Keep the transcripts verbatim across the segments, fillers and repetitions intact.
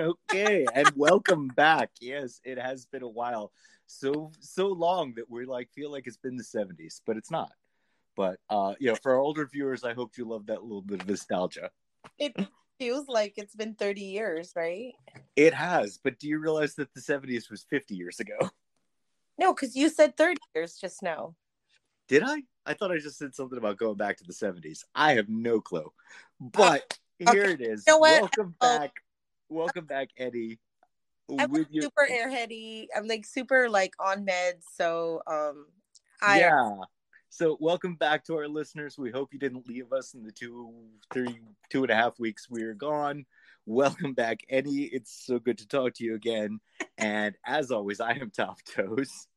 Okay, and welcome back. Yes, it has been a while. So so long that we're like feel like it's been the seventies, but it's not. But uh, you know, for our older viewers, I hope you love that little bit of nostalgia. It feels like it's been thirty years, right? It has, but do you realize that the seventies was fifty years ago? No, because you said thirty years just now. Did I? I thought I just said something about going back to the seventies. I have no clue. But okay. Here it is. You know what? Welcome oh. back. Welcome back, Eddie. I'm with your... super airheady. I'm like super like on meds. So um I Yeah. So welcome back to our listeners. We hope you didn't leave us in the two, three, two and a half weeks we were gone. Welcome back, Eddie. It's so good to talk to you again. And as always, I am Top Toes.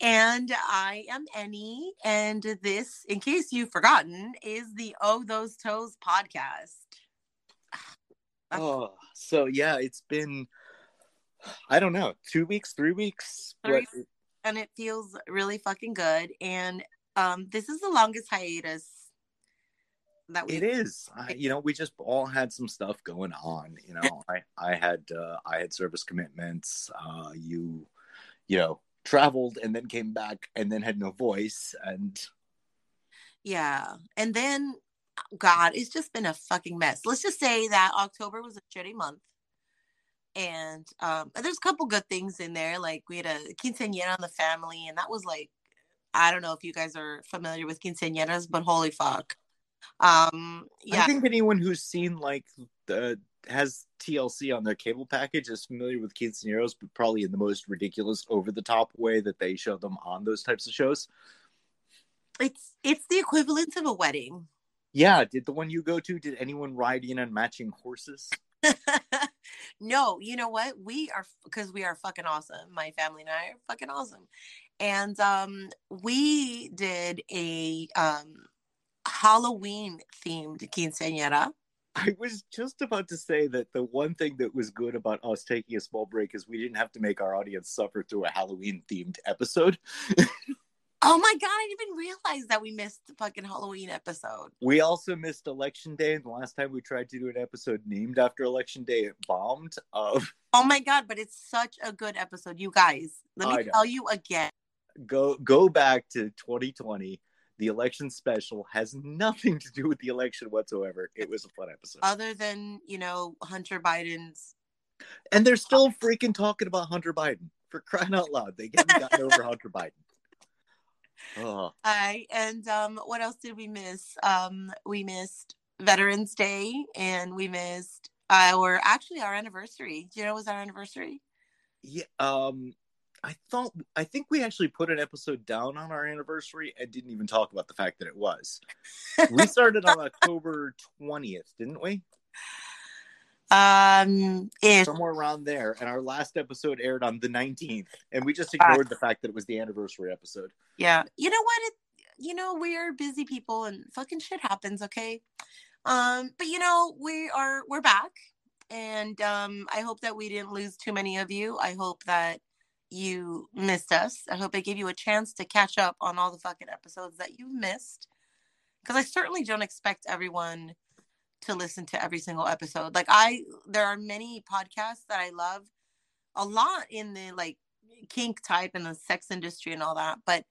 And I am Annie, and this, in case you've forgotten, is the Oh Those Toes podcast. Oh, so yeah, it's been, I don't know, two weeks, three weeks. Three, but... And it feels really fucking good. And um, this is the longest hiatus that we. It is. I, you know, we just all had some stuff going on. You know, I, I had uh, I had service commitments. Uh, you, you know. Traveled and then came back and then had no voice and yeah and then God, it's just been a fucking mess. Let's just say that October was a shitty month, and um there's a couple good things in there, like we had a quinceañera on the family, and that was like, I don't know if you guys are familiar with quinceañeras, but holy fuck. um yeah I think anyone who's seen like the has T L C on their cable package is familiar with quinceañeros, but probably in the most ridiculous, over-the-top way that they show them on those types of shows. It's it's the equivalent of a wedding. Yeah. Did the one you go to, did anyone ride in on matching horses? No. You know what? We are, because we are fucking awesome. My family and I are fucking awesome. And um, we did a um, Halloween-themed quinceañera. I was just about to say that the one thing that was good about us taking a small break is we didn't have to make our audience suffer through a Halloween-themed episode. Oh my God, I didn't even realize that we missed the fucking Halloween episode. We also missed Election Day, and the last time we tried to do an episode named after Election Day, it bombed. Uh, oh my God, but it's such a good episode, you guys. Let me I tell know. you again. Go, go back to twenty twenty. The election special has nothing to do with the election whatsoever. It was a fun episode. Other than, you know, Hunter Biden's. And they're still freaking talking about Hunter Biden. For crying out loud. They haven't gotten over Hunter Biden. Oh. I, and um, what else did we miss? Um, we missed Veterans Day. And we missed our, actually our anniversary. Do you know it was our anniversary? Yeah. Um. I thought I think we actually put an episode down on our anniversary and didn't even talk about the fact that it was. We started on October twentieth, didn't we? Um, if... Somewhere around there. And our last episode aired on the nineteenth. And we just ignored uh, the fact that it was the anniversary episode. Yeah. You know what? It, you know, we are busy people and fucking shit happens, okay? Um, but you know, we are we're back. And um, I hope that we didn't lose too many of you. I hope that you missed us. I hope I gave you a chance to catch up on all the fucking episodes that you missed, because I certainly don't expect everyone to listen to every single episode. Like I, there are many podcasts that I love a lot in the like kink type and the sex industry and all that, but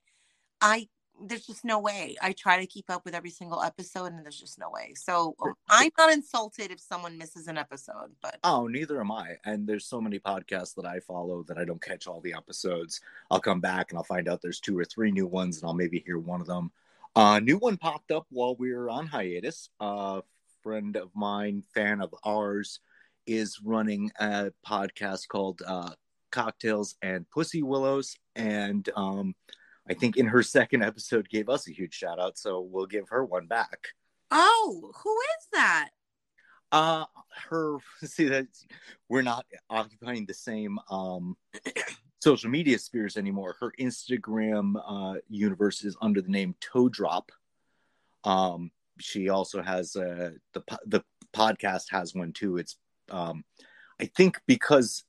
I, there's just no way. I try to keep up with every single episode, and there's just no way. So I'm not insulted if someone misses an episode, but oh, neither am I. And there's so many podcasts that I follow that I don't catch all the episodes. I'll come back and I'll find out there's two or three new ones, and I'll maybe hear one of them. A uh, new one popped up while we were on hiatus. A friend of mine, fan of ours, is running a podcast called uh, Cocktails and Pussy Willows, and um. I think in her second episode gave us a huge shout out, so we'll give her one back. Oh, who is that? Uh, her, see that we're not occupying the same um, social media spheres anymore. Her Instagram uh, universe is under the name Toe Drop. Um, she also has uh, the the podcast has one too. It's um, I think because.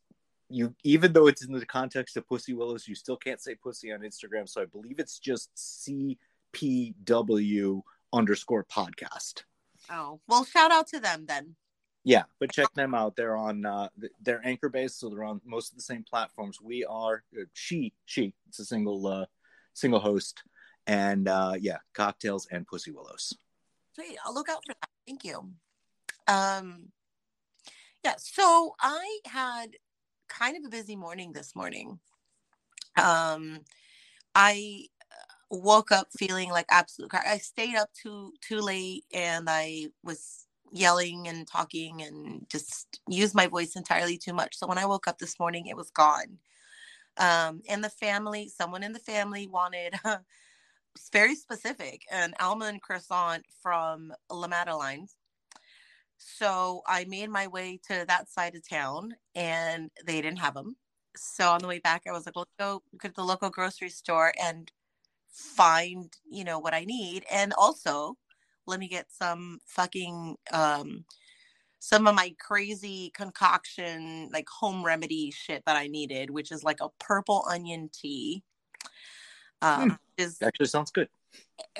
You, even though it's in the context of Pussy Willows, you still can't say pussy on Instagram. So I believe it's just C P W underscore podcast. Oh, well, shout out to them then. Yeah, but check them out. They're on uh, they're anchor based, so they're on most of the same platforms. We are she she. It's a single uh, single host, and uh, yeah, Cocktails and Pussy Willows. Sweet, I'll look out for that. Thank you. Um, yeah. So I had kind of a busy morning this morning. Um, I woke up feeling like absolute crap. I stayed up too too late, and I was yelling and talking and just used my voice entirely too much. So when I woke up this morning, it was gone. Um, and the family, someone in the family wanted, uh, it's very specific, an almond croissant from La Madeleine. So I made my way to that side of town, and they didn't have them. So on the way back, I was like, let's go to the local grocery store and find, you know, what I need. And also, let me get some fucking, um, some of my crazy concoction, like home remedy shit that I needed, which is like a purple onion tea. Um, hmm. is, that actually sounds good.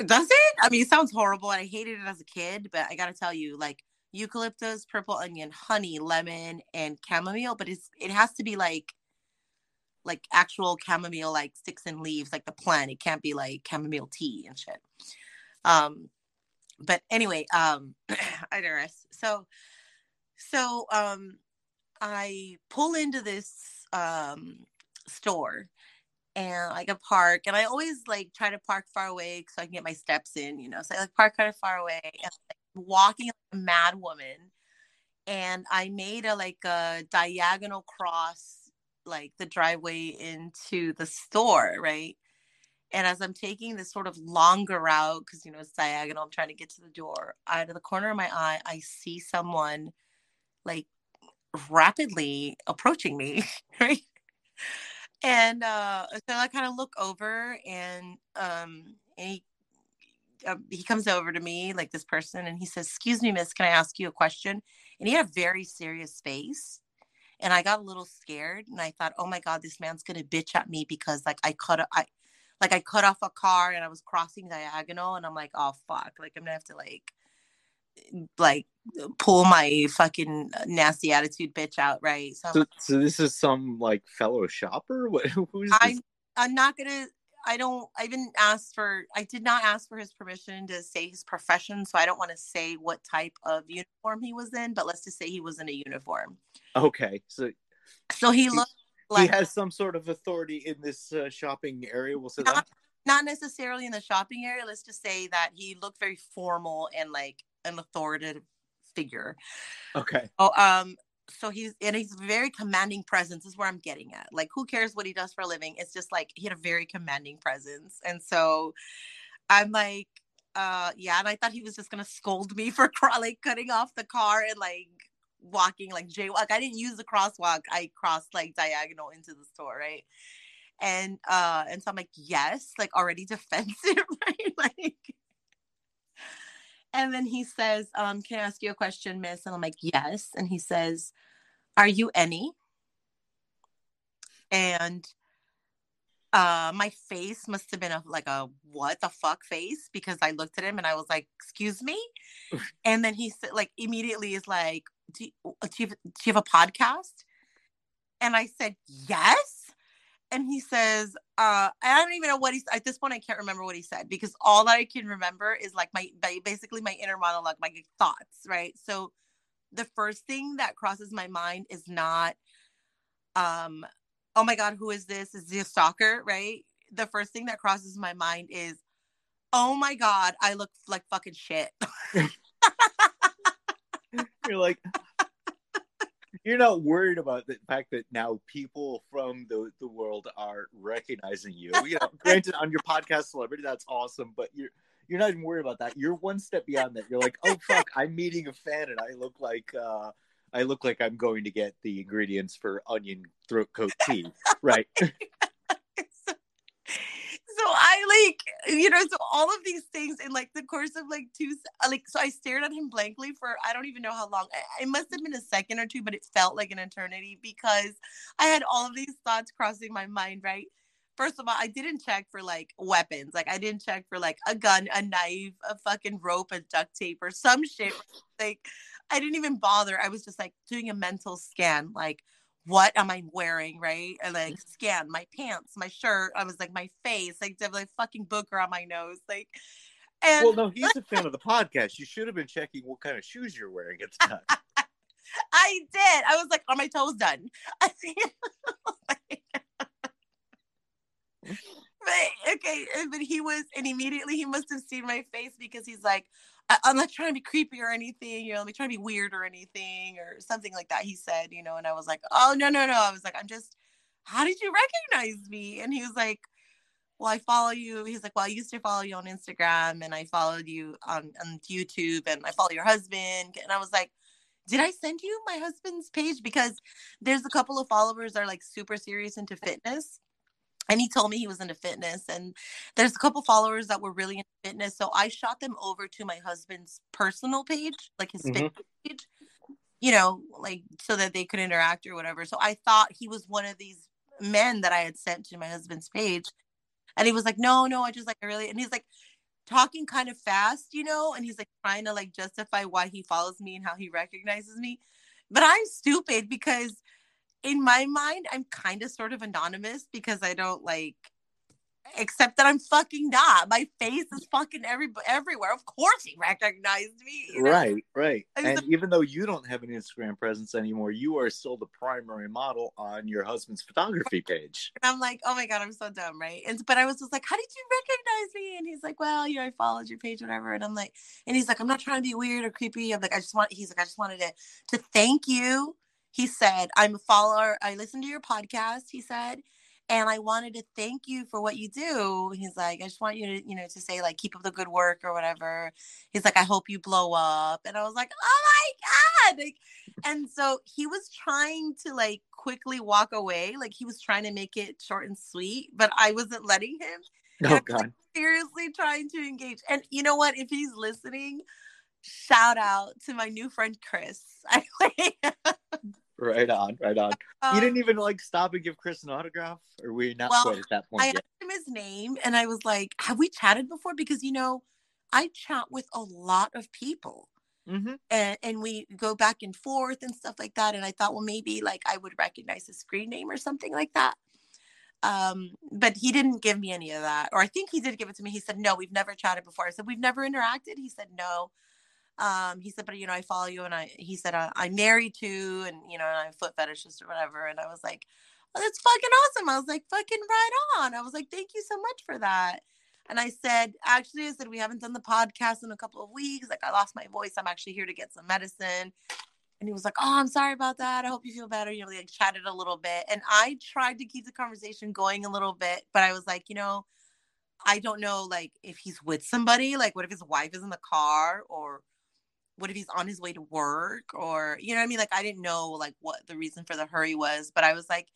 Does it? I mean, it sounds horrible. And I hated it as a kid, but I got to tell you, like eucalyptus, purple onion, honey, lemon, and chamomile. But it's, it has to be like, like actual chamomile, like sticks and leaves, like the plant. It can't be like chamomile tea and shit. Um, But anyway, um, I digress. So, so um, I pull into this um, store and like a park, and I always like try to park far away so I can get my steps in, you know. So I like park kind of far away, and like, walking like a mad woman, and I made a like a diagonal cross, like the driveway into the store, right? And as I'm taking this sort of longer route, because, you know, it's diagonal, I'm trying to get to the door, out of the corner of my eye, I see someone, like, rapidly approaching me, right? And uh, so I kind of look over, and, um, and he, uh, he comes over to me, like this person, and he says, "Excuse me, miss, can I ask you a question?" And he had a very serious face. And I got a little scared, and I thought, oh, my God, this man's going to bitch at me because, like, I cut a... I, Like I cut off a car and I was crossing diagonal, and I'm like, oh fuck, like I'm gonna have to like, like pull my fucking nasty attitude bitch out, right? So, so, like, so this is some like fellow shopper. What? Who's this? I, I'm not gonna. I don't. I didn't ask for. I did not ask for his permission to say his profession, so I don't want to say what type of uniform he was in. But let's just say he was in a uniform. Okay, so so he looked. Like, he has some sort of authority in this uh, shopping area. We'll say not, that. Not necessarily in the shopping area. Let's just say that he looked very formal and like an authoritative figure. Okay. Oh, um. So he's and he's a very commanding presence. Is where I'm getting at. Like, who cares what he does for a living? It's just like he had a very commanding presence, and so I'm like, uh, yeah. And I thought he was just gonna scold me for like cutting off the car and like. Walking like jaywalk. I didn't use the crosswalk. I crossed like diagonal into the store, right? And uh, and so I'm like, yes, like already defensive, right? Like, and then he says, um, "Can I ask you a question, miss?" And I'm like, yes. And he says, "Are you any?" And uh, my face must have been a, like a what the fuck face, because I looked at him and I was like, "Excuse me." And then he said, like, immediately is like. Do you, do, you have, do you have a podcast? And I said, yes. And he says, uh, I don't even know what he said. At this point, I can't remember what he said, because all that I can remember is like my, basically my inner monologue, my thoughts, right? So the first thing that crosses my mind is not, um, oh my God, who is this? Is he a stalker, right? The first thing that crosses my mind is, oh my God, I look like fucking shit. You're like, you're not worried about the fact that now people from the, the world are recognizing you. You know, granted, on your podcast, celebrity, that's awesome, but you're you're not even worried about that. You're one step beyond that. You're like, oh fuck, I'm meeting a fan, and I look like uh, I look like I'm going to get the ingredients for onion throat coat tea, right? So I like, you know, so all of these things in like the course of like two, like, so I stared at him blankly for, I don't even know how long. It must have been a second or two, but it felt like an eternity, because I had all of these thoughts crossing my mind, right? First of all, I didn't check for like weapons. Like I didn't check for like a gun, a knife, a fucking rope, a duct tape or some shit. Like I didn't even bother. I was just like doing a mental scan, like, what am I wearing, right? I like scan my pants, my shirt. I was like, my face, like, definitely fucking booger on my nose, like. And well, no, he's a fan of the podcast. You should have been checking what kind of shoes you're wearing at the time. I did. I was like, are my toes done? I mean, like, but, okay, but he was, and immediately he must have seen my face, because he's like, I- I'm not trying to be creepy or anything, you know, I'm not trying to be weird or anything or something like that. He said, you know, and I was like, oh, no, no, no. I was like, I'm just, how did you recognize me? And he was like, well, I follow you. He's like, well, I used to follow you on Instagram, and I followed you on, on YouTube, and I follow your husband. And I was like, did I send you my husband's page? Because there's a couple of followers that are like super serious into fitness. And he told me he was into fitness. And there's a couple followers that were really into fitness. So I shot them over to my husband's personal page, like his mm-hmm. fitness page, you know, like so that they could interact or whatever. So I thought he was one of these men that I had sent to my husband's page. And he was like, no, no, I just like, I really, and he's like, talking kind of fast, you know, and he's like trying to like justify why he follows me and how he recognizes me. But I'm stupid, because in my mind, I'm kind of sort of anonymous, because I don't like, except that I'm fucking not. My face is fucking every, everywhere. Of course he recognized me. You know? Right, right. And, and so- even though you don't have an Instagram presence anymore, you are still the primary model on your husband's photography page. And I'm like, oh my God, I'm so dumb, right? And But I was just like, how did you recognize me? And he's like, well, you know, I followed your page, whatever. And I'm like, and he's like, I'm not trying to be weird or creepy. I'm like, I just want, he's like, I just wanted to, to thank you. He said, I'm a follower. I listened to your podcast, he said. And I wanted to thank you for what you do. He's like, I just want you to, you know, to say like, keep up the good work or whatever. He's like, I hope you blow up. And I was like, oh my God. Like, and so he was trying to like quickly walk away. Like he was trying to make it short and sweet, but I wasn't letting him. Oh, God. Like, seriously trying to engage. And you know what? If he's listening, shout out to my new friend, Chris. I like, Right on, right on. Um, you didn't even like stop and give Chris an autograph, or were you not well, quite at that point? I yet? asked him his name, and I was like, "Have we chatted before?" Because you know, I chat with a lot of people, mm-hmm. and and we go back and forth and stuff like that. And I thought, well, maybe like I would recognize his screen name or something like that. Um, but he didn't give me any of that, or I think he did give it to me. He said, "No, we've never chatted before." I said, "We've never interacted." He said, "No." Um, he said, but you know, I follow you, and I, he said, I, I'm married to, and you know, and I'm foot fetishist or whatever. And I was like, oh, that's fucking awesome. I was like, fucking right on. I was like, thank you so much for that. And I said, actually, I said, we haven't done the podcast in a couple of weeks. Like I lost my voice. I'm actually here to get some medicine. And he was like, oh, I'm sorry about that. I hope you feel better. You know, we like chatted a little bit, and I tried to keep the conversation going a little bit, but I was like, you know, I don't know, like if he's with somebody, like what if his wife is in the car, or what if he's on his way to work, or, you know what I mean? Like, I didn't know like what the reason for the hurry was, but I was like,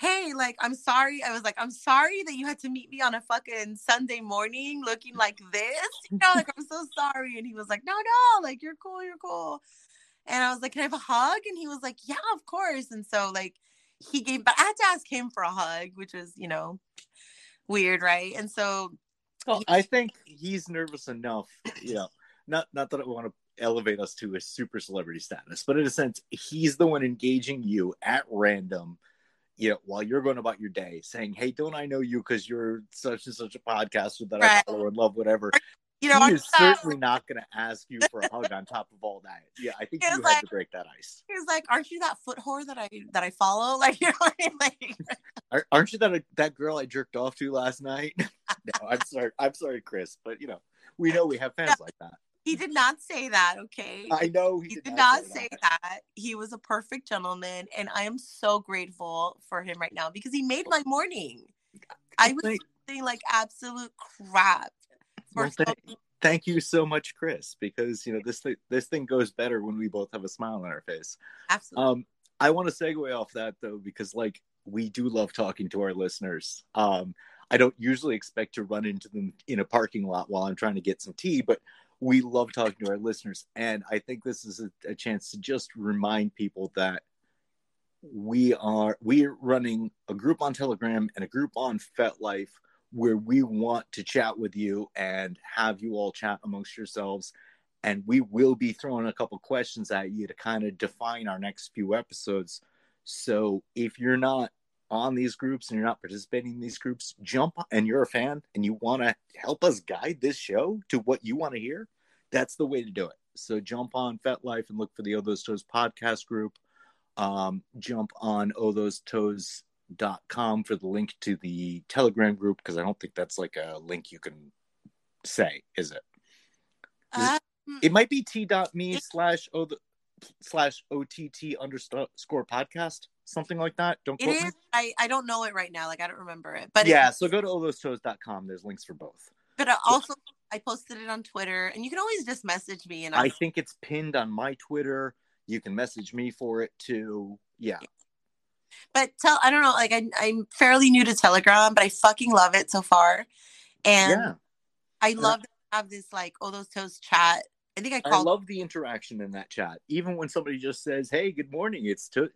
hey, like, I'm sorry. I was like, I'm sorry that you had to meet me on a fucking Sunday morning looking like this, you know, like, I'm so sorry. And he was like, no, no, like, you're cool. You're cool. And I was like, can I have a hug? And he was like, yeah, of course. And so like he gave, but I had to ask him for a hug, which was, you know, weird. Right. And so well, he- I think he's nervous enough, you know, Not not that I want to elevate us to a super celebrity status, but in a sense, he's the one engaging you at random, you know, while you're going about your day saying, hey, don't I know you because you're such and such a podcaster that right. I follow and love, whatever. You know, he is certainly not going to ask you for a hug on top of all that. Yeah, I think you like, had to break that ice. He was like, aren't you that foot whore that I that I follow? Like, you know what I mean? Like, aren't you that that girl I jerked off to last night? No, I'm sorry. I'm sorry, Chris. But, you know, we know we have fans like that. He did not say that, okay? I know he, he did, did not say that. that. He was a perfect gentleman, and I am so grateful for him right now because he made my morning. I was thank feeling like absolute crap. Well, so- thank, thank you so much, Chris, because you know this thing, this thing goes better when we both have a smile on our face. Absolutely. Um, I want to segue off that though, because like we do love talking to our listeners. Um, I don't usually expect to run into them in a parking lot while I'm trying to get some tea, but we love talking to our listeners, and I think this is a, a chance to just remind people that we are we're running a group on Telegram and a group on FetLife where we want to chat with you and have you all chat amongst yourselves and we will be throwing a couple questions at you to kind of define our next few episodes. So if you're not on these groups and you're not participating in these groups, jump and you're a fan and you want to help us guide this show to what you want to hear, that's the way to do it. So jump on FetLife and look for the Oh Those Toes podcast group. Um, jump on oh those toes dot com for the link to the Telegram group, because I don't think that's like a link you can say, is it? Um, it might be t.me slash o slash ott underscore podcast, something like that. Don't quote me. I, I don't know it right now. Like, I don't remember it. But yeah, so go to oh those toes dot com. There's links for both. But I also, I posted it on Twitter, and you can always just message me. And I'll... I think it's pinned on my Twitter. You can message me for it too. Yeah. But tell, I don't know, like I, I'm fairly new to Telegram, but I fucking love it so far. And yeah. I love yeah. to have this like, Oh Those Toes chat. I think I called I love the interaction in that chat. Even when somebody just says, hey, good morning, it's to,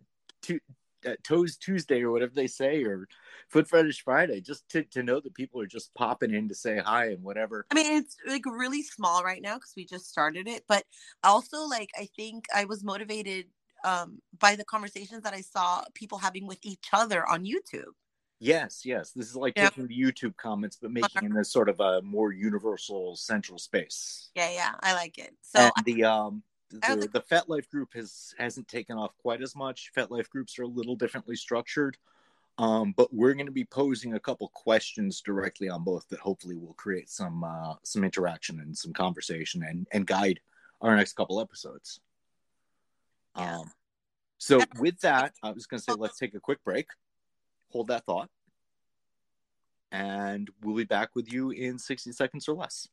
to, uh, Toes Tuesday or whatever they say, or Foot Fetish Friday, just to, to know that people are just popping in to say hi and whatever. I mean, it's like really small right now because we just started it. But also, like, I think I was motivated um by the conversations that I saw people having with each other on YouTube. Yes, yes. This is like yeah. taking the YouTube comments, but making it this sort of a more universal central space. Yeah, yeah. I like it. So and the um the, like, the FetLife group has hasn't taken off quite as much. FetLife groups are a little differently structured. Um, but we're gonna be posing a couple questions directly on both that hopefully will create some uh some interaction and some conversation and, and guide our next couple episodes. Yeah. Um, so with that, I was going to say, let's take a quick break, hold that thought, and we'll be back with you in sixty seconds or less.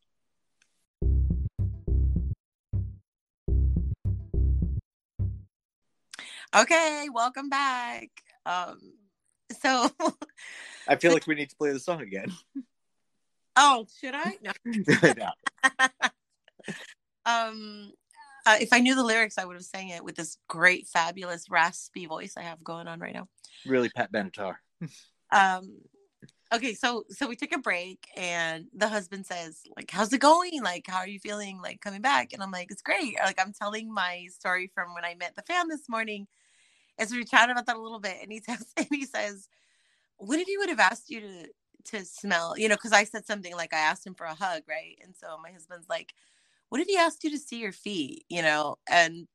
Okay. Welcome back. Um, so I feel like we need to play the song again. Oh, should I? No. No. um, Uh, if I knew the lyrics, I would have sang it with this great, fabulous, raspy voice I have going on right now. Really, Pat Benatar. um, okay, so so we took a break, and the husband says, like, how's it going? Like, how are you feeling, like, coming back? And I'm like, it's great. Like, I'm telling my story from when I met the fan this morning. And so we chatted about that a little bit, and he, tells, and he says, what if he would have asked you to, to smell? You know, because I said something, like, I asked him for a hug, right? And so my husband's like, what if he asked you to see your feet, you know? And,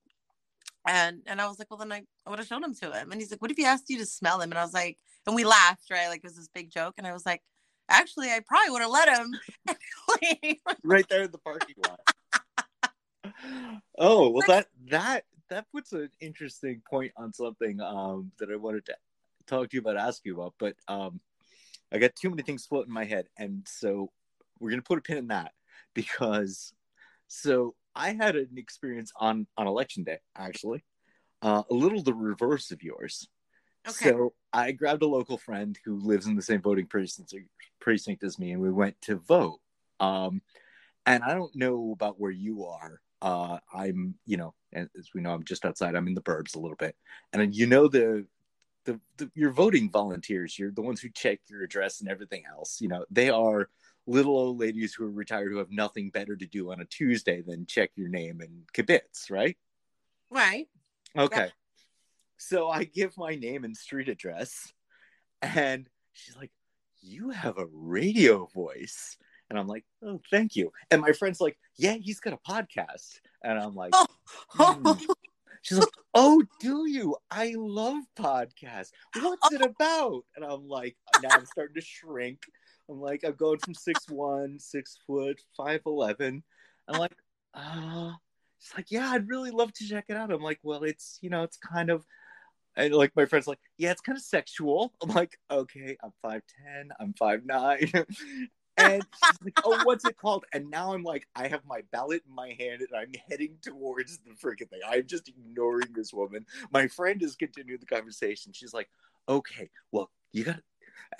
and, and I was like, well, then I, I would have shown him to him. And he's like, what if he asked you to smell him? And I was like, and we laughed, right? Like, it was this big joke. And I was like, actually, I probably would have let him. Right there in the parking lot. Oh, well, that, that, that puts an interesting point on something um, that I wanted to talk to you about, ask you about, but um, I got too many things floating in my head. And so we're going to put a pin in that because So I had an experience on, on election day, actually, uh, a little the reverse of yours. Okay. So I grabbed a local friend who lives in the same voting precinct, precinct as me, and we went to vote. Um, and I don't know about where you are. Uh, I'm, you know, as we know, I'm just outside. I'm in the burbs a little bit. And you know, the, the, the your voting volunteers, you're the ones who check your address and everything else. You know, they are little old ladies who are retired who have nothing better to do on a Tuesday than check your name and kibitz, right? Right. Okay. Yeah. So I give my name and street address, and she's like, you have a radio voice. And I'm like, oh, thank you. And my friend's like, yeah, he's got a podcast. And I'm like, hmm. She's like, oh, do you? I love podcasts. What's it about? And I'm like, now I'm starting to shrink. I'm like, I'm going from six one, six foot, five eleven. I'm like, uh, it's like, yeah, I'd really love to check it out. I'm like, well, it's, you know, it's kind of, and like my friend's like, yeah, it's kind of sexual. I'm like, okay, I'm five ten, I'm five nine. And she's like, oh, what's it called? And now I'm like, I have my ballot in my hand and I'm heading towards the freaking thing. I'm just ignoring this woman. My friend is continuing the conversation. She's like, okay, well, you got to.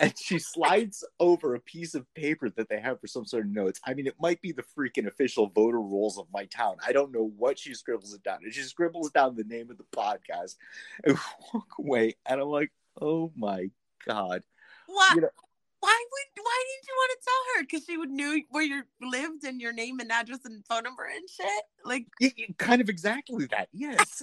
And she slides over a piece of paper that they have for some sort of notes. I mean, it might be the freaking official voter rolls of my town. I don't know what she scribbles it down. And she scribbles down the name of the podcast and walk away. And I'm like, oh my God. Why? You know, why would, why didn't you want to tell her? Because she would knew where you lived and your name and address and phone number and shit. Like, yeah, kind of exactly that. Yes.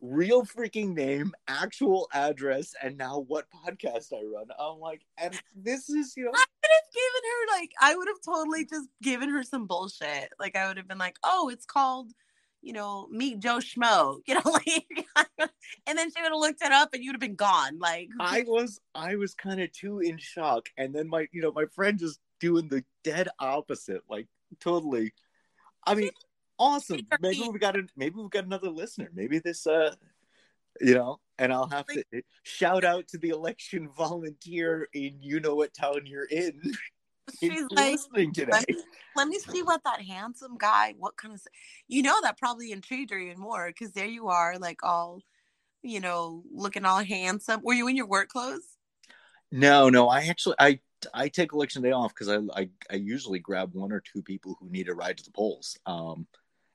Real freaking name, actual address, and now what podcast I run. I'm like, and this is, you know. I would have given her, like, I would have totally just given her some bullshit. Like, I would have been like, oh, it's called, you know, Meet Joe Schmo. You know, like, and then she would have looked it up and you'd have been gone. Like, I was, I was kind of too in shock. And then my, you know, my friend just doing the dead opposite. Like, totally. I mean, awesome. Maybe we got a, maybe we got another listener. Maybe this, uh, you know, and I'll have to shout out to the election volunteer in you know what town you're in. She's like, today. Let, me, let me see what that handsome guy. What kind of, you know, that probably intrigued her even more because there you are, like all, you know, looking all handsome. Were you in your work clothes? No, no. I actually, I. I take election day off because I, I I usually grab one or two people who need a ride to the polls, um,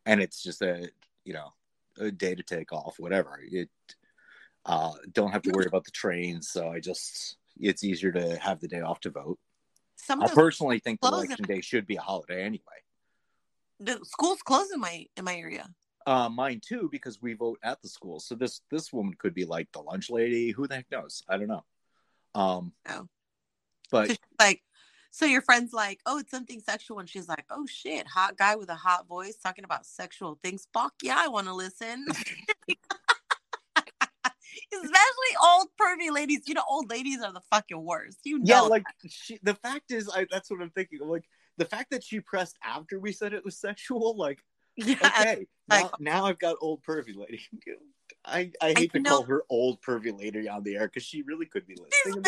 and it's just a you know a day to take off, whatever. It uh, don't have to worry about the trains, so I just it's easier to have the day off to vote. Some I personally think the election in- day should be a holiday anyway. The school's closed in my in my area. Uh, mine too, because we vote at the school. So this this woman could be like the lunch lady. Who the heck knows? I don't know. Um, oh. But so like, so your friend's like, oh, it's something sexual. And she's like, oh, shit, hot guy with a hot voice talking about sexual things. Fuck yeah, I want to listen. Especially old pervy ladies. You know, old ladies are the fucking worst. You know. Yeah, like, she, the fact is, I, that's what I'm thinking. Like, the fact that she pressed after we said it was sexual, like, yeah, okay, like, now, now I've got old pervy lady. I, I hate I to know. call her old pervy lady on the air because she really could be listening.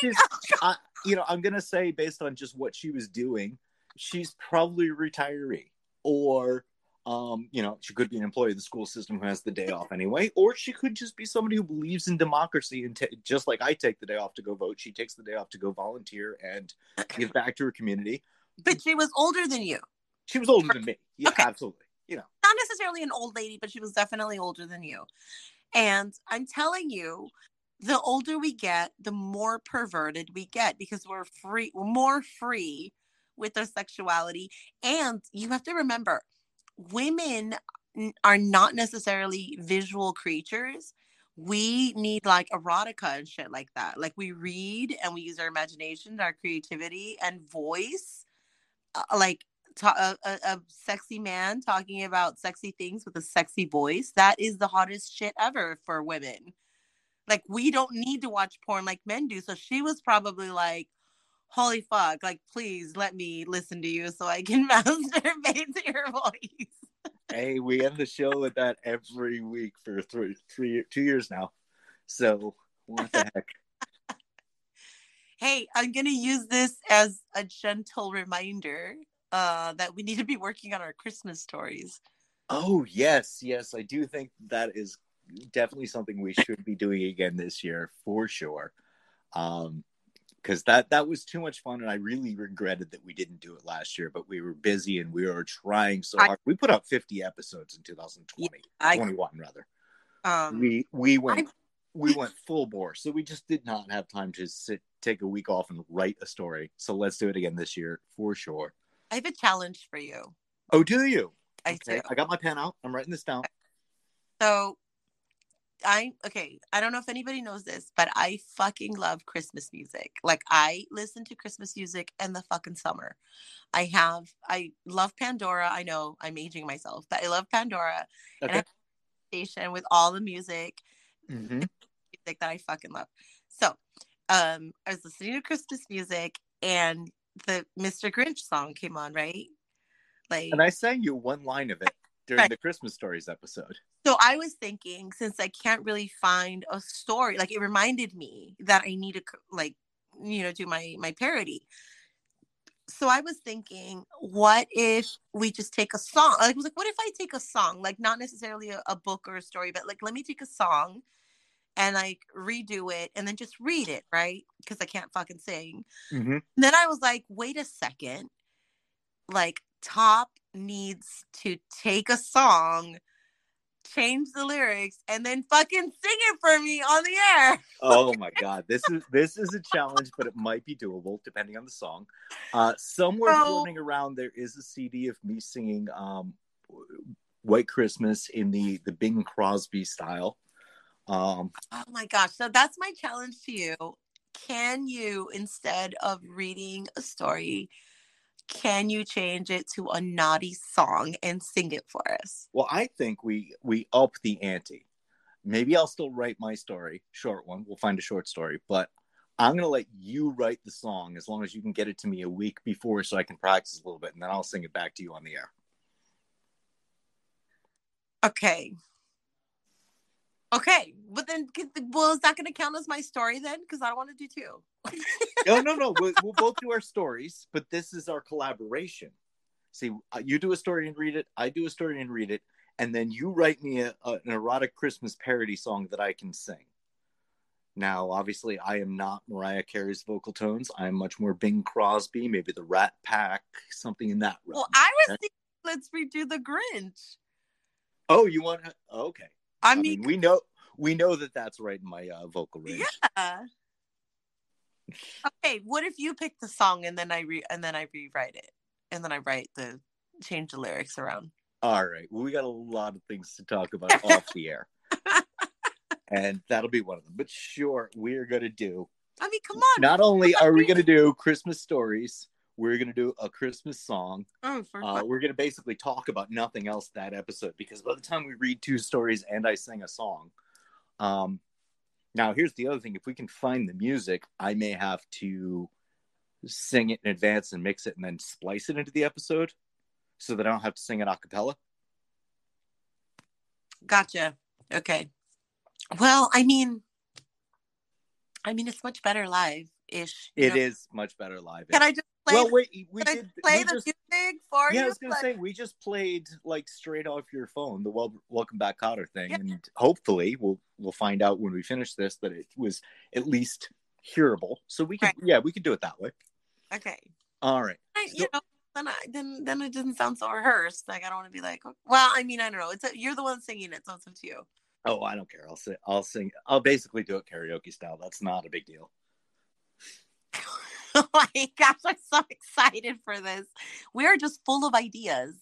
She's she's, I, you know, I'm gonna say based on just what she was doing, she's probably a retiree, or um, you know, she could be an employee of the school system who has the day off anyway, or she could just be somebody who believes in democracy and t- just like I take the day off to go vote, she takes the day off to go volunteer and give back to her community. But she was older than you. She was older than me. Yeah, okay. Absolutely. You know, not necessarily an old lady, but she was definitely older than you. And I'm telling you, the older we get, the more perverted we get because we're free, we're more free with our sexuality. And you have to remember, women are not necessarily visual creatures. We need like erotica and shit like that. Like we read and we use our imagination, our creativity and voice. Uh, like A, a, a sexy man talking about sexy things with a sexy voice. That is the hottest shit ever for women. Like, we don't need to watch porn like men do. So she was probably like, holy fuck, like, please let me listen to you so I can masturbate to your voice. Hey, we end the show with that every week for three, three, two years now. So what the heck? Hey, I'm going to use this as a gentle reminder Uh, that we need to be working on our Christmas stories. Oh, yes. Yes, I do think that is definitely something we should be doing again this year, for sure. Um, because that, that was too much fun, and I really regretted that we didn't do it last year, but we were busy and we were trying so hard. I, we put out fifty episodes in twenty twenty. Yeah, I, twenty-one, rather. Um, we we went I, we went full bore, so we just did not have time to sit, take a week off and write a story. So let's do it again this year, for sure. I have a challenge for you. Oh, do you? I okay. do. I got my pen out. I'm writing this down. So, I, okay, I don't know if anybody knows this, but I fucking love Christmas music. Like, I listen to Christmas music in the fucking summer. I have, I love Pandora. I know I'm aging myself, but I love Pandora. Okay. And I have a station with all the music, mm-hmm. music that I fucking love. So, um, I was listening to Christmas music and the Mister Grinch song came on, right? Like, and I sang you one line of it during right. the Christmas Stories episode. So I was thinking, since I can't really find a story, like it reminded me that I need to, like, you know, do my my parody. So I was thinking, what if we just take a song? Like, I was like, what if I take a song, like not necessarily a, a book or a story, but like let me take a song and like redo it and then just read it, right? Because I can't fucking sing. Mm-hmm. Then I was like, wait a second. Like, Top needs to take a song change the lyrics and then fucking sing it for me on the air. Oh my God. This is this is a challenge, but it might be doable depending on the song. Uh, somewhere so, floating around, there is a C D of me singing um, White Christmas in the, the Bing Crosby style. Um, oh my gosh. So that's my challenge to you. Can you, instead of reading a story, can you change it to a naughty song and sing it for us? Well, I think we we up the ante. Maybe I'll still write my story, short one. We'll find a short story, but I'm going to let you write the song as long as you can get it to me a week before so I can practice a little bit, and then I'll sing it back to you on the air. Okay. Okay, but then, well, is that going to count as my story then? Because I don't want to do two. no, no, no. We'll, we'll both do our stories, but this is our collaboration. See, you do a story and read it. I do a story and read it. And then you write me a, a, an erotic Christmas parody song that I can sing. Now, obviously, I am not Mariah Carey's vocal tones. I am much more Bing Crosby, maybe the Rat Pack, something in that realm. Well, I was thinking, let's redo the Grinch. Oh, you want to? Okay. I mean, I mean, we know we know that that's right in my uh, vocal range. Yeah. Okay, what if you pick the song and then I re and then I rewrite it and then I write the change the lyrics around. All right. Well, we got a lot of things to talk about off the air, and that'll be one of them. But sure, we're gonna do. I mean, come on. Not only are we gonna do Christmas stories, we're going to do a Christmas song. Oh, for uh, we're going to basically talk about nothing else that episode, because by the time we read two stories and I sing a song. Um, now, here's the other thing. If we can find the music, I may have to sing it in advance and mix it and then splice it into the episode so that I don't have to sing it a cappella. Gotcha. Okay. Well, I mean, I mean, it's much better live-ish. It know? is much better live-ish. Can I just Well, wait, we Can did I play we the just, music for yeah, you. Yeah, I was gonna but... say we just played like straight off your phone the Wel- Welcome Back Cotter thing, yeah. and hopefully we'll we'll find out when we finish this that it was at least hearable. So we can, right. yeah, we could do it that way. Okay. All right. I, you so, know, then I, then then it didn't sound so rehearsed. Like I don't want to be like, well, I mean, I don't know. It's a, you're the one singing it, so it's up to you. Oh, I don't care. I'll sing. I'll sing. I'll basically do it karaoke style. That's not a big deal. Oh my gosh, I'm so excited for this. We are just full of ideas.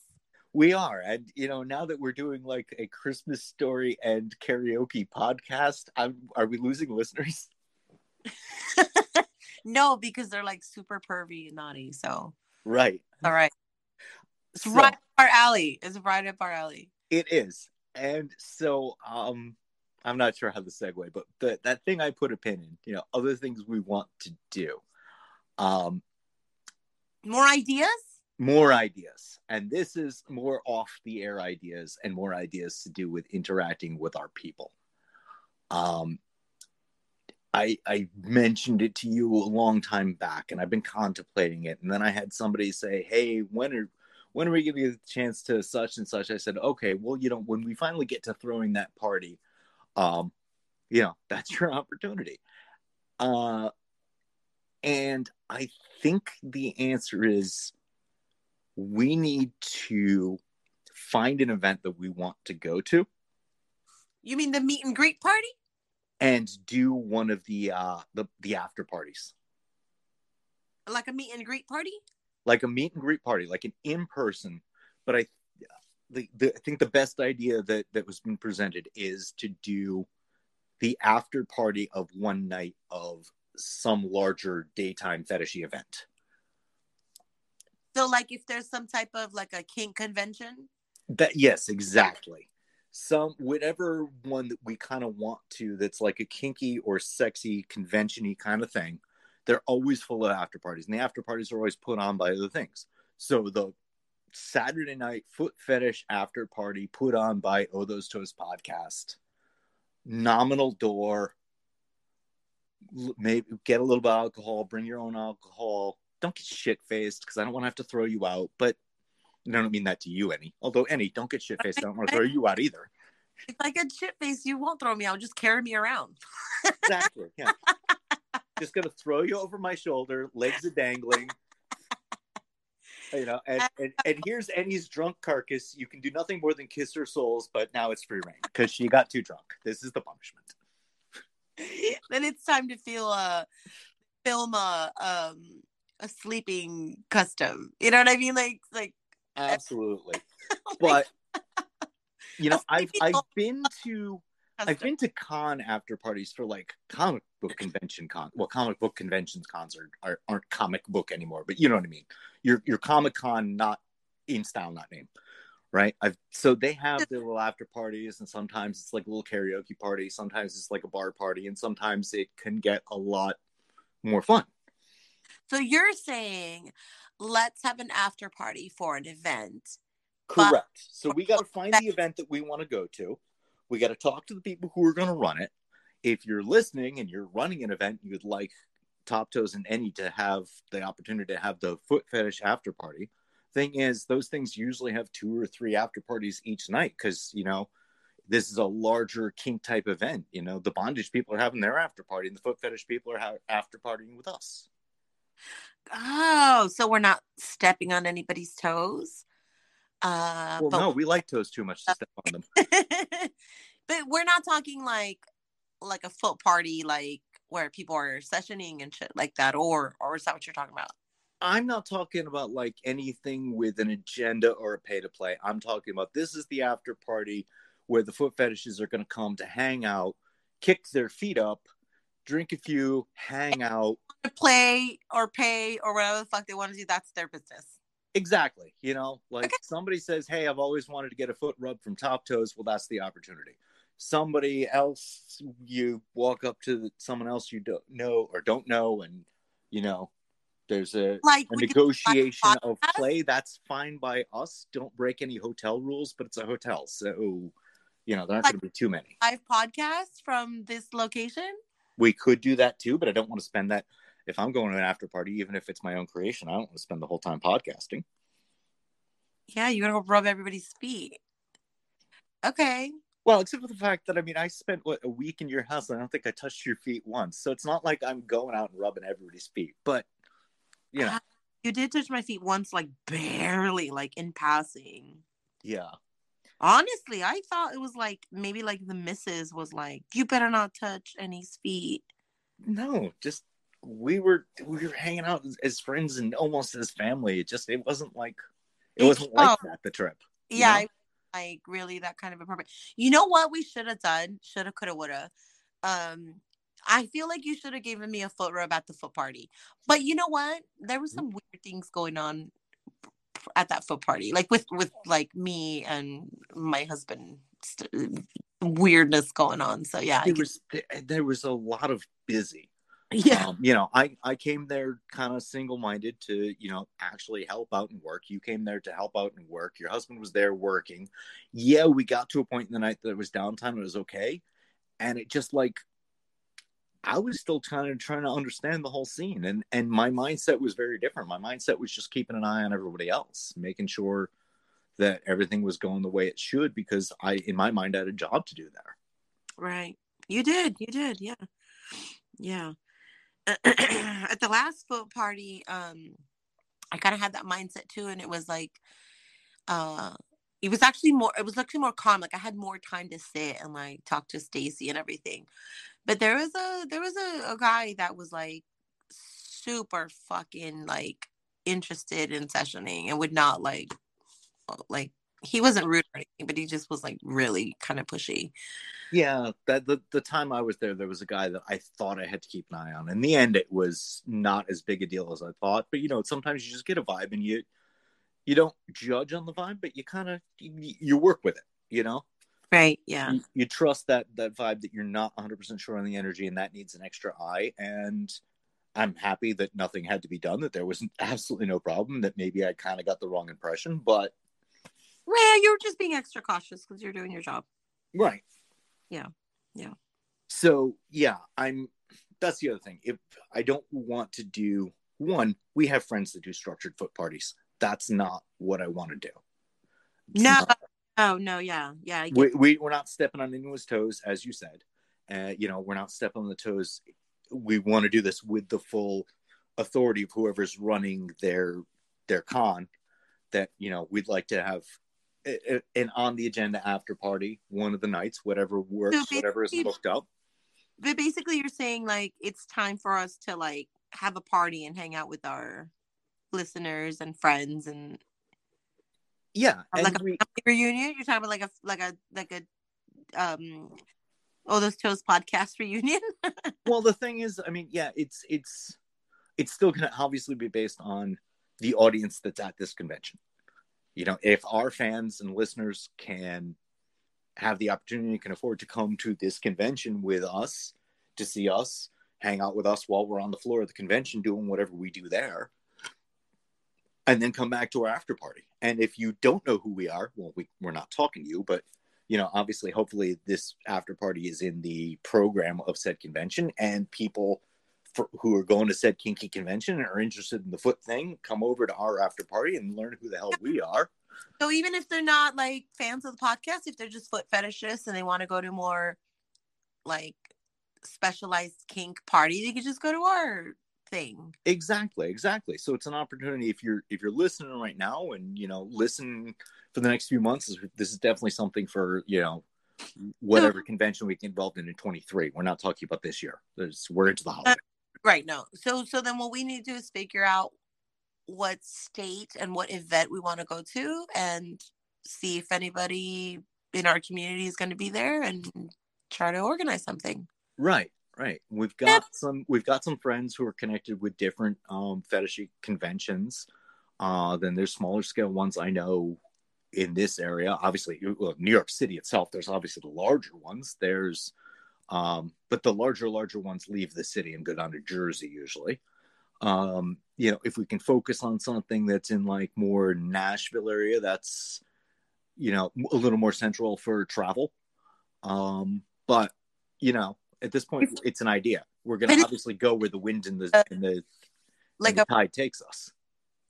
We are. And, you know, now that we're doing like a Christmas story and karaoke podcast, I'm, are we losing listeners? No, because they're like super pervy and naughty. So, right. All right. It's so, right up our alley. It's right up our alley. It is. And so, um, I'm not sure how the segue, but the, that thing I put a pin in, you know, other things we want to do. Um, more ideas? More ideas. And this is more off-the-air ideas and more ideas to do with interacting with our people. Um, I, I mentioned it to you a long time back, and I've been contemplating it. And then I had somebody say, hey, when are, when are we going to get the chance to such and such? I said, okay, well, you know, when we finally get to throwing that party, um, you know, that's your opportunity. Uh, and I think the answer is we need to find an event that we want to go to. You mean the meet and greet party? And do one of the uh, the, the after parties. Like a meet and greet party? Like a meet and greet party, like an in-person. But I, the, the, I think the best idea that, that was been presented is to do the after party of one night of some larger daytime fetishy event. So like if there's some type of like a kink convention? That yes, exactly. Some whatever one that we kind of want to that's like a kinky or sexy convention-y kind of thing, they're always full of after parties. And the after parties are always put on by other things. So the Saturday night foot fetish after party put on by Oh Those Toes podcast. Nominal door. Maybe get a little bit of alcohol, bring your own alcohol. Don't get shit-faced because I don't want to have to throw you out. But I don't mean that to you, Annie. Although, Annie, don't get shit-faced. I don't want to throw you out either. If I get shit-faced, you won't throw me out. Just carry me around. Exactly. Yeah. Just going to throw you over my shoulder, legs are dangling. You know, and, and, and here's Annie's drunk carcass. You can do nothing more than kiss her soles, but now it's free reign because she got too drunk. This is the punishment. Then it's time to feel a film a um, a sleeping custom. You know what I mean? Like like absolutely. But you know, I've I've been to custom. I've been to con after parties for like comic book convention con. Well, comic book conventions cons are, are aren't comic book anymore, but you know what I mean. Your your Comic Con, not in style, not name, right? I've so they have their little after parties, and sometimes it's like a little karaoke party, sometimes it's like a bar party, and sometimes it can get a lot more fun. So you're saying, let's have an after party for an event. Correct. But- so we got to find the event that we want to go to. We got to talk to the people who are going to run it. If you're listening and you're running an event, you'd like Top Toes and Any to have the opportunity to have the foot fetish after party. Thing is, those things usually have two or three after parties each night because, you know, this is a larger kink type event. You know, the bondage people are having their after party and the foot fetish people are ha- after partying with us. Oh, so we're not stepping on anybody's toes? Uh, well, but- no, we like toes too much to step on them. But we're not talking like like a foot party, like where people are sessioning and shit like that, or or is that what you're talking about? I'm not talking about like anything with an agenda or a pay to play. I'm talking about this is the after party where the foot fetishes are going to come to hang out, kick their feet up, drink a few, hang out, play or pay or whatever the fuck they want to do. That's their business. Exactly. You know, like okay. Somebody says, hey, I've always wanted to get a foot rub from Top Toes. Well, that's the opportunity. Somebody else, you walk up to someone else you don't know or don't know, and you know, there's a, like, a negotiation of play. That's fine by us. Don't break any hotel rules, but it's a hotel, so you know there aren't like, going to be too many. Live podcasts from this location. We could do that too, but I don't want to spend that. If I'm going to an after party, even if it's my own creation, I don't want to spend the whole time podcasting. Yeah, you're gonna go rub everybody's feet. Okay. Well, except for the fact that, I mean, I spent, what, a week in your house, and I don't think I touched your feet once. So it's not like I'm going out and rubbing everybody's feet. But, you know. Uh, you did touch my feet once, like, barely, like, in passing. Yeah. Honestly, I thought it was, like, maybe, like, the missus was like, you better not touch Annie's feet. No, just, we were, we were hanging out as, as friends and almost as family. It just, it wasn't like, it wasn't oh. like that, the trip. Yeah, like really that kind of appropriate. You know what we should have done? Shoulda, coulda, woulda. Um, I feel like you should have given me a foot rub at the foot party. But you know what? There was some weird things going on at that foot party. Like with, with like me and my husband. Weirdness going on. So yeah. There, I was, there was a lot of busy. Yeah. Um, you know, I, I came there kind of single-minded to, you know, actually help out and work. You came there to help out and work. Your husband was there working. Yeah, we got to a point in the night that it was downtime and it was okay. And it just like, I was still kind of trying to understand the whole scene. And, and my mindset was very different. My mindset was just keeping an eye on everybody else, making sure that everything was going the way it should, because I, in my mind, I had a job to do there. Right. You did. You did. Yeah. Yeah. At the last foot party, um, I kind of had that mindset too, and it was like, uh, it was actually more, it was actually more calm. Like I had more time to sit and like talk to Stacy and everything. But there was a there was a, a guy that was like super fucking like interested in sessioning and would not like like he wasn't rude or anything, but he just was like really kind of pushy. Yeah, that the, the time I was there, there was a guy that I thought I had to keep an eye on. In the end, it was not as big a deal as I thought. But, you know, sometimes you just get a vibe and you you don't judge on the vibe, but you kind of, you, you work with it, you know? Right, yeah. You, you trust that, that vibe that you're not one hundred percent sure on the energy, and that needs an extra eye. And I'm happy that nothing had to be done, that there was absolutely no problem, that maybe I kind of got the wrong impression. But... well, you're just being extra cautious because you're doing your job. Right. Yeah. Yeah. So, yeah, I'm, that's the other thing. If I don't want to do one, we have friends that do structured foot parties. That's not what I want to do. It's no. Not, oh, no. Yeah. Yeah. I we, we, we're not stepping on anyone's toes, as you said. Uh, you know, we're not stepping on the toes. We want to do this with the full authority of whoever's running their, their con that, you know, we'd like to have an on the agenda after party one of the nights, whatever works, so whatever is booked up. But basically you're saying, like, it's time for us to, like, have a party and hang out with our listeners and friends and yeah, and like we, a family reunion. You're talking about like a like a like a um all those toast podcast reunion. Well, the thing is, I mean, yeah, it's it's it's still going to obviously be based on the audience that's at this convention. You know, if our fans and listeners can have the opportunity, can afford to come to this convention with us to see us, hang out with us while we're on the floor of the convention doing whatever we do there, and then come back to our after party. And if you don't know who we are, well, we, we're not talking to you, but, you know, obviously, hopefully this after party is in the program of said convention, and people for, who are going to said kinky convention and are interested in the foot thing, come over to our after party and learn who the hell we are. So even if they're not, like, fans of the podcast, if they're just foot fetishists and they want to go to more, like, specialized kink party, they could just go to our thing. Exactly, exactly. So it's an opportunity if you're if you're listening right now, and, you know, listen for the next few months. This is definitely something for, you know, whatever so, convention we get involved in in twenty-three. We're not talking about this year. There's, we're into the holiday. Uh, right, no. So so then what we need to do is figure out what state and what event we want to go to and see if anybody in our community is going to be there and try to organize something. Right, right. We've got yeah. some. We've got some friends who are connected with different um, fetishy conventions. Uh, then there's smaller scale ones I know in this area. Obviously, well, New York City itself. There's obviously the larger ones. There's, um, but the larger, larger ones leave the city and go down to Jersey usually. Um, you know, if we can focus on something that's in, like, more Nashville area, that's, you know, a little more central for travel. Um, but you know. At this point, it's an idea. We're going to obviously go where the wind and the and the, like and the a, tide takes us.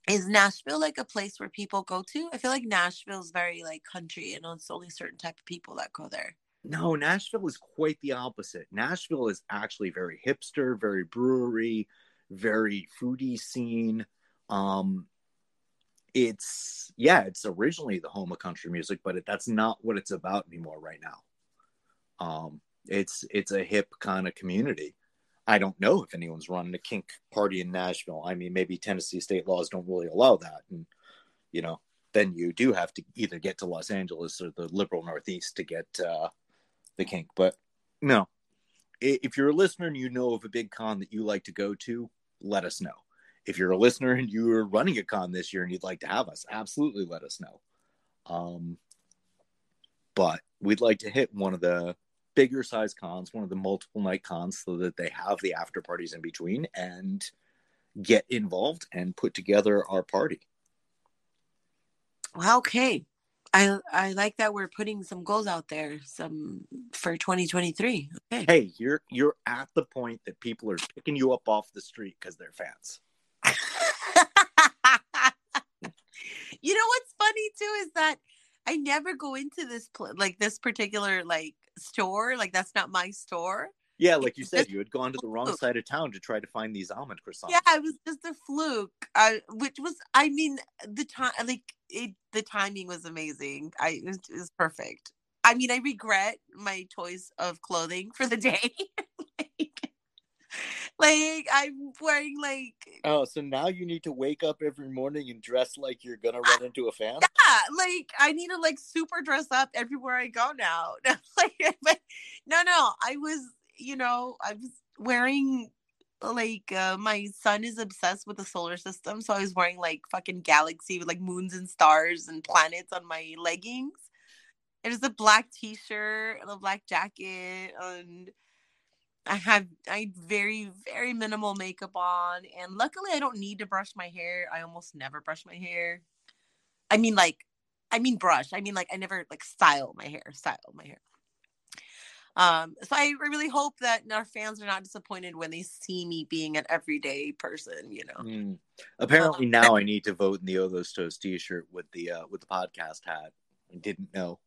Is Nashville like a place where people go to? I feel like Nashville is very, like, country, and it's only certain type of people that go there. No, Nashville is quite the opposite. Nashville is actually very hipster, very brewery, very foodie scene. Um, it's yeah, it's originally the home of country music, but it, that's not what it's about anymore right now. Um. It's it's a hip kind of community. I don't know if anyone's running a kink party in Nashville. I mean, maybe Tennessee state laws don't really allow that. And, you know, then you do have to either get to Los Angeles or the liberal Northeast to get uh, the kink. But no, if you're a listener and you know of a big con that you like to go to, let us know. If you're a listener and you're running a con this year and you'd like to have us, absolutely let us know. Um, but we'd like to hit one of the bigger size cons, one of the multiple night cons, so that they have the after parties in between, and get involved and put together our party. Well, okay. I I like that we're putting some goals out there, some for twenty twenty-three. Okay. Hey, you're you're at the point that people are picking you up off the street because they're fans. You know what's funny too is that I never go into this pl- like this particular like store, like that's not my store. Yeah, like you said, you had gone to the wrong side of town to try to find these almond croissants. Yeah, it was just a fluke. I, which was, I mean, the time, like it, the timing was amazing. I it was, it was perfect. I mean, I regret my choice of clothing for the day. like, like I'm wearing like. Oh, so now you need to wake up every morning and dress like you're gonna run into a fan? Yeah, like I need to like super dress up everywhere I go now. like, but, no, no, I was, you know, I was wearing like uh, my son is obsessed with the solar system, so I was wearing like fucking galaxy with like moons and stars and planets on my leggings. It was a black t-shirt and a black jacket, and I have I very, very minimal makeup on, and luckily I don't need to brush my hair. I almost never brush my hair. I mean, like, I mean brush. I mean, like, I never, like, style my hair, style my hair. Um, so I really hope that our fans are not disappointed when they see me being an everyday person, you know. Mm. Apparently um, now I need to vote in the Oh Those Toes t-shirt with the, uh, with the podcast hat. I didn't know.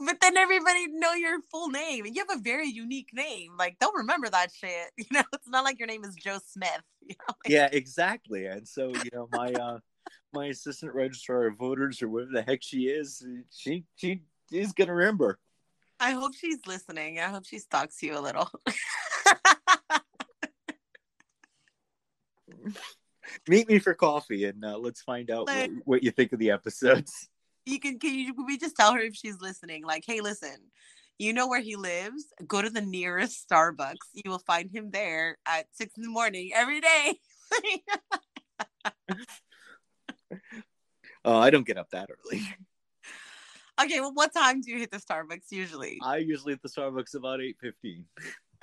But then everybody know your full name, and you have a very unique name. Like, don't remember that shit. You know, it's not like your name is Joe Smith. You know? Yeah, exactly. And so, you know, my uh, my assistant registrar of voters, or whatever the heck she is, she she is gonna remember. I hope she's listening. I hope she stalks you a little. Meet me for coffee, and uh, let's find out like, what, what you think of the episodes. You can can you, we just tell her if she's listening? Like, hey, listen, you know where he lives? Go to the nearest Starbucks. You will find him there at six in the morning every day. Oh, I don't get up that early. Okay, well, what time do you hit the Starbucks usually? I usually hit the Starbucks about eight fifteen.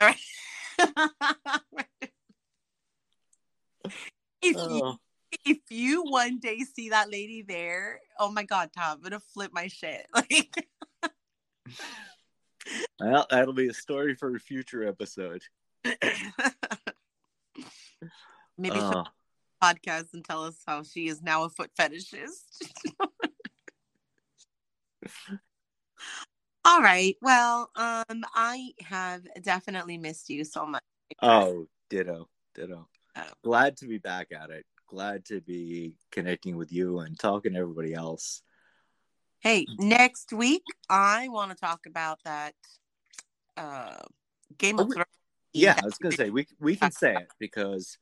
All right. If you, oh. if you one day see that lady there, oh my God, Tom, I'm gonna flip my shit. Like, well, that'll be a story for a future episode. Maybe uh. she'll podcast and tell us how she is now a foot fetishist. All right. Well, um, I have definitely missed you so much. Oh, ditto, ditto. Glad to be back at it. Glad to be connecting with you and talking to everybody else. Hey, next week, I want to talk about that uh, Game of oh, Thrones. Yeah, I was going to say, we we can say it because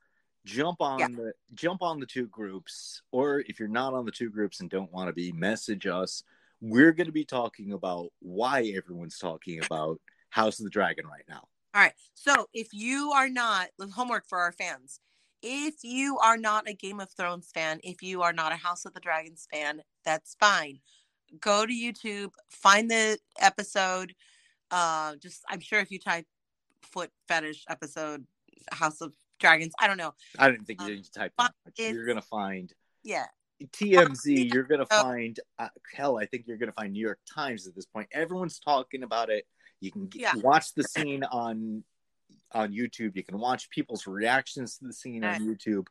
jump on yeah. the jump on the two groups, or if you're not on the two groups and don't want to be, message us. We're going to be talking about why everyone's talking about House of the Dragon right now. All right. So if you are not, homework for our fans, if you are not a Game of Thrones fan, if you are not a House of the Dragons fan, that's fine. Go to YouTube, find the episode. Uh, just, I'm sure if you type foot fetish episode, House of Dragons, I don't know. I didn't think you um, didn't type that much. You're going to find. Yeah. T M Z, you're going to find, uh, hell, I think you're going to find New York Times at this point. Everyone's talking about it. You can get, yeah. watch the scene on on YouTube. You can watch people's reactions to the scene right. on YouTube.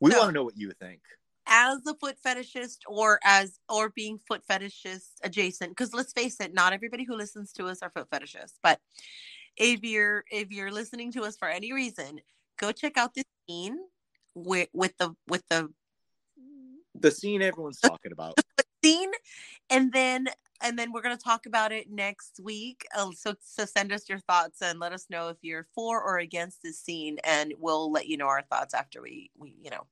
We so, want to know what you think. As a foot fetishist or as or being foot fetishist adjacent, because let's face it, not everybody who listens to us are foot fetishists. But if you're if you're listening to us for any reason, go check out this scene with, with the with the the scene everyone's talking about. The scene, and then And then we're going to talk about it next week. Um, so, so send us your thoughts and let us know if you're for or against this scene. And we'll let you know our thoughts after we, we you know.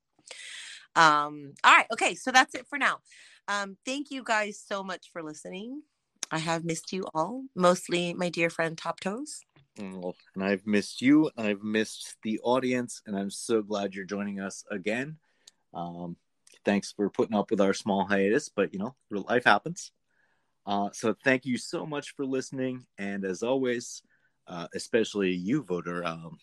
Um, all right. Okay. So that's it for now. Um, thank you guys so much for listening. I have missed you all. Mostly my dear friend Top Toes. Oh, and I've missed you. I've missed the audience. And I'm so glad you're joining us again. Um, thanks for putting up with our small hiatus. But, you know, real life happens. Uh, so thank you so much for listening. And as always, uh, especially you voter, um,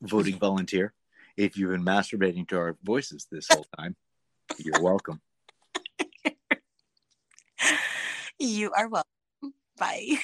voting volunteer, if you've been masturbating to our voices this whole time, you're welcome. You are welcome. Bye.